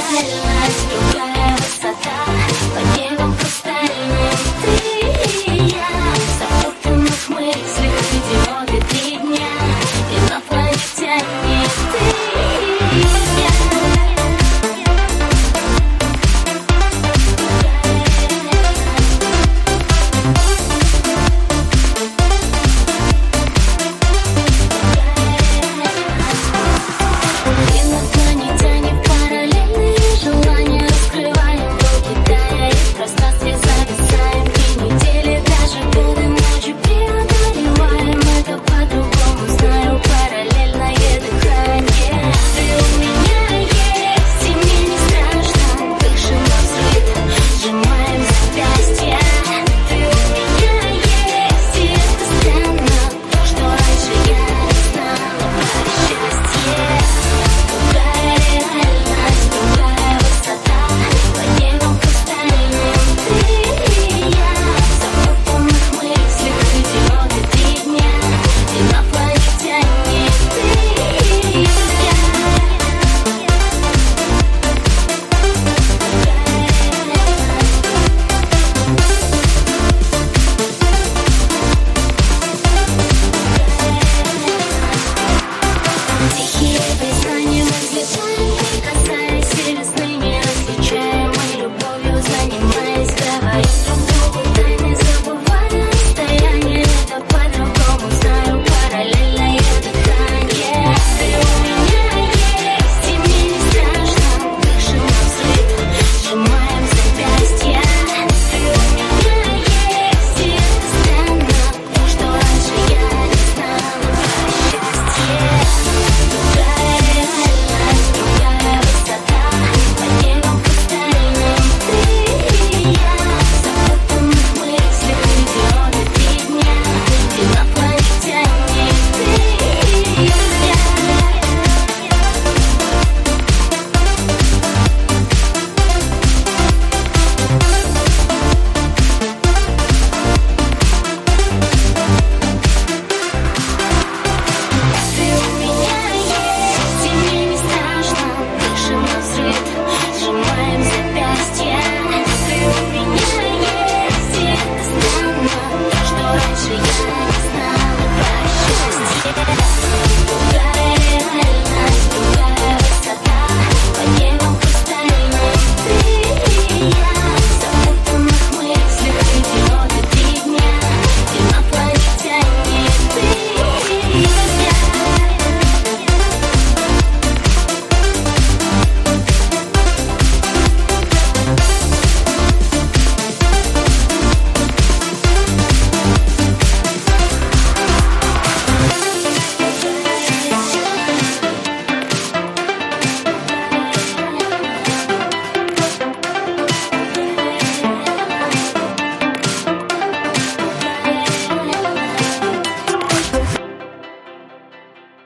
hello.